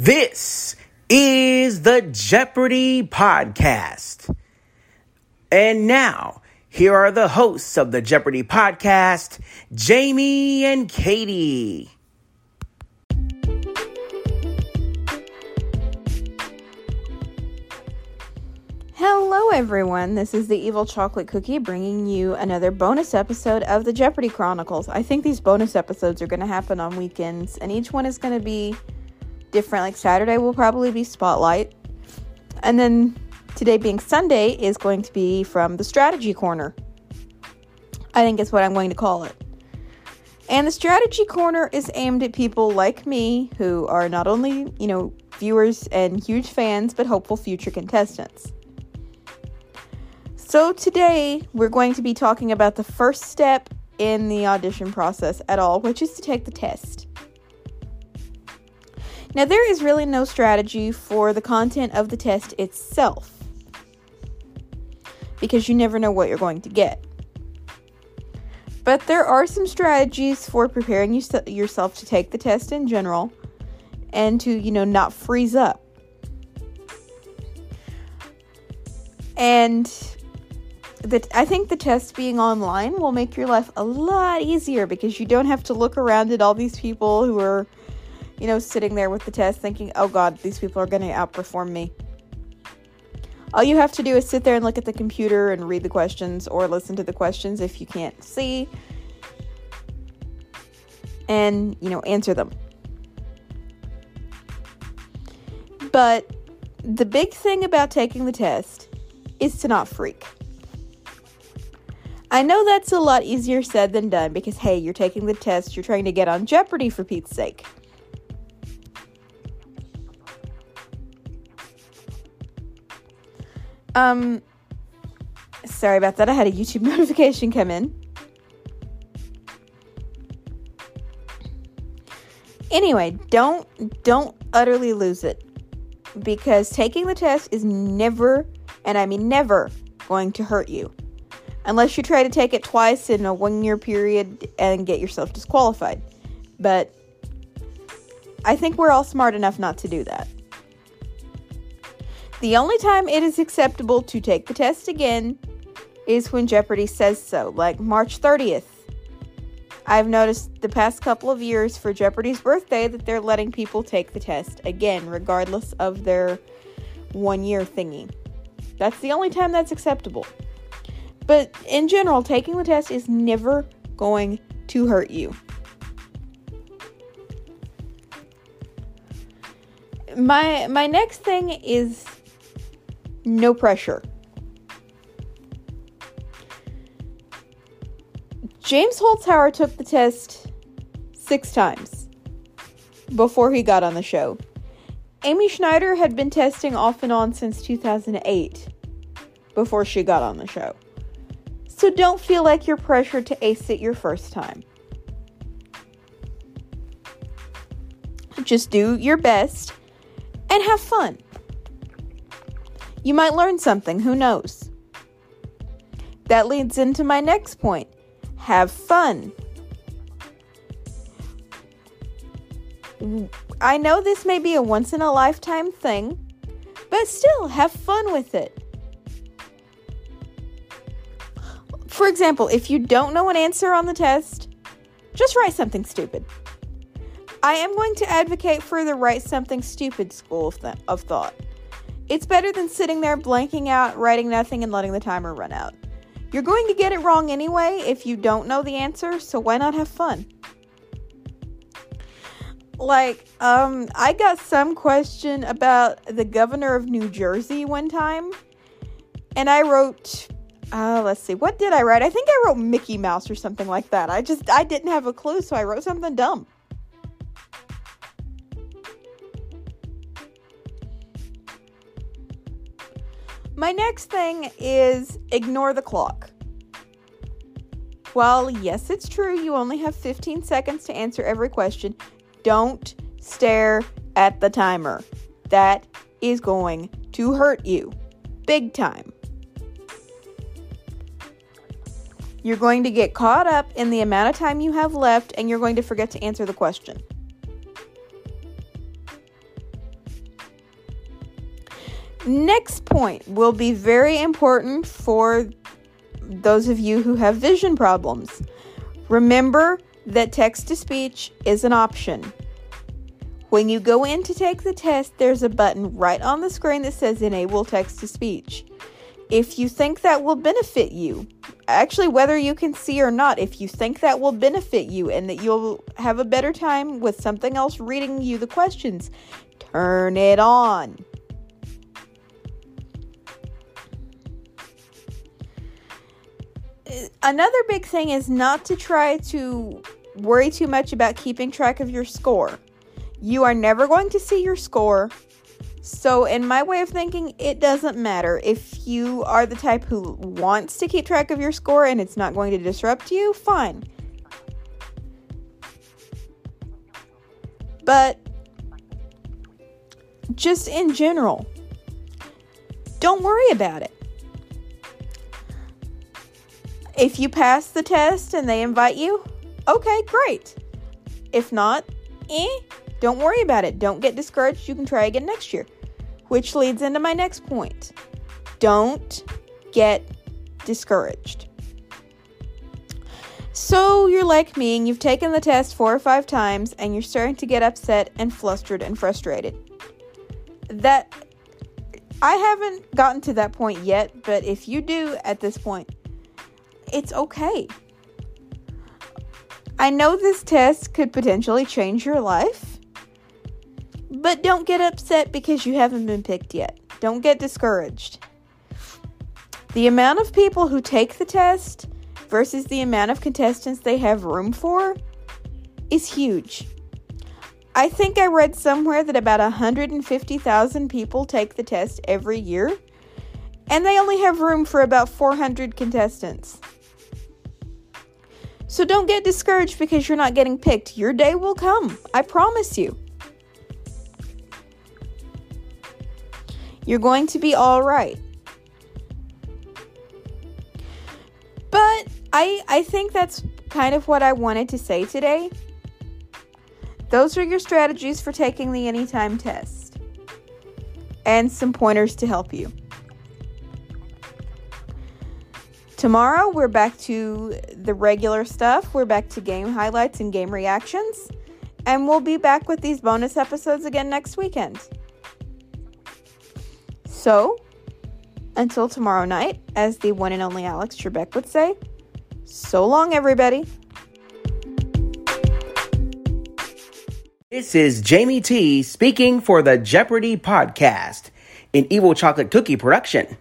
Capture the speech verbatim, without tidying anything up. This is the Jeopardy! Podcast. And now, here are the hosts of the Jeopardy! Podcast, Jamie and Katie. Hello, everyone. This is the Evil Chocolate Cookie bringing you another bonus episode of the Jeopardy! Chronicles. I think these bonus episodes are going to happen on weekends, and each one is going to be different. Like Saturday will probably be Spotlight, and then today being Sunday is going to be from the Strategy Corner. I think it's what I'm going to call it. And the Strategy Corner is aimed at people like me who are not only, you know, viewers and huge fans, but hopeful future contestants. So today we're going to be talking about the first step in the audition process at all, which is to take the test. Now, there is really no strategy for the content of the test itself, because you never know what you're going to get. But there are some strategies for preparing you, yourself to take the test in general and to, you know, not freeze up. And the, I think the test being online will make your life a lot easier, because you don't have to look around at all these people who are, you know, sitting there with the test thinking, oh God, these people are going to outperform me. All you have to do is sit there and look at the computer and read the questions, or listen to the questions if you can't see, and, you know, answer them. But the big thing about taking the test is to not freak. I know that's a lot easier said than done, because, hey, you're taking the test, you're trying to get on Jeopardy, for Pete's sake. Um, sorry about that. I had a YouTube notification come in. Anyway, don't, don't utterly lose it, because taking the test is never, and I mean never, going to hurt you, unless you try to take it twice in a one year period and get yourself disqualified. But I think we're all smart enough not to do that. The only time it is acceptable to take the test again is when Jeopardy! Says so, like March thirtieth. I've noticed the past couple of years for Jeopardy's birthday that they're letting people take the test again, regardless of their one-year thingy. That's the only time that's acceptable. But in general, taking the test is never going to hurt you. My, my next thing is no pressure. James Holzhauer took the test six times before he got on the show. Amy Schneider had been testing off and on since two thousand eight before she got on the show. So don't feel like you're pressured to ace it your first time. Just do your best and have fun. You might learn something, who knows? That leads into my next point. Have fun. I know this may be a once-in-a-lifetime thing, but still, have fun with it. For example, if you don't know an answer on the test, just write something stupid. I am going to advocate for the write something stupid school of, th- of thought. It's better than sitting there blanking out, writing nothing, and letting the timer run out. You're going to get it wrong anyway if you don't know the answer, so why not have fun? Like, um, I got some question about the governor of New Jersey one time, and I wrote, uh, let's see, what did I write? I think I wrote Mickey Mouse or something like that. I just, I didn't have a clue, so I wrote something dumb. My next thing is ignore the clock. While, yes, it's true, you only have fifteen seconds to answer every question, don't stare at the timer. That is going to hurt you. Big time. You're going to get caught up in the amount of time you have left, and you're going to forget to answer the question. Next point will be very important for those of you who have vision problems. Remember that text-to-speech is an option. When you go in to take the test, there's a button right on the screen that says Enable Text-to-Speech. If you think that will benefit you, actually whether you can see or not, if you think that will benefit you and that you'll have a better time with something else reading you the questions, turn it on. Another big thing is not to try to worry too much about keeping track of your score. You are never going to see your score. So in my way of thinking, it doesn't matter. If you are the type who wants to keep track of your score and it's not going to disrupt you, fine. But just in general, don't worry about it. If you pass the test and they invite you, okay, great. If not, eh, don't worry about it. Don't get discouraged. You can try again next year. Which leads into my next point. Don't get discouraged. So you're like me and you've taken the test four or five times and you're starting to get upset and flustered and frustrated. That I haven't gotten to that point yet, but if you do at this point, it's okay. I know this test could potentially change your life, but don't get upset because you haven't been picked yet. Don't get discouraged. The amount of people who take the test versus the amount of contestants they have room for is huge. I think I read somewhere that about one hundred fifty thousand people take the test every year, and they only have room for about four hundred contestants. So don't get discouraged because you're not getting picked. Your day will come. I promise you. You're going to be all right. But I I think that's kind of what I wanted to say today. Those are your strategies for taking the Anytime test. And some pointers to help you. Tomorrow, we're back to the regular stuff. We're back to game highlights and game reactions. And we'll be back with these bonus episodes again next weekend. So, until tomorrow night, as the one and only Alex Trebek would say, so long, everybody. This is Jamie T speaking for the Jeopardy! Podcast, an Evil Chocolate Cookie production.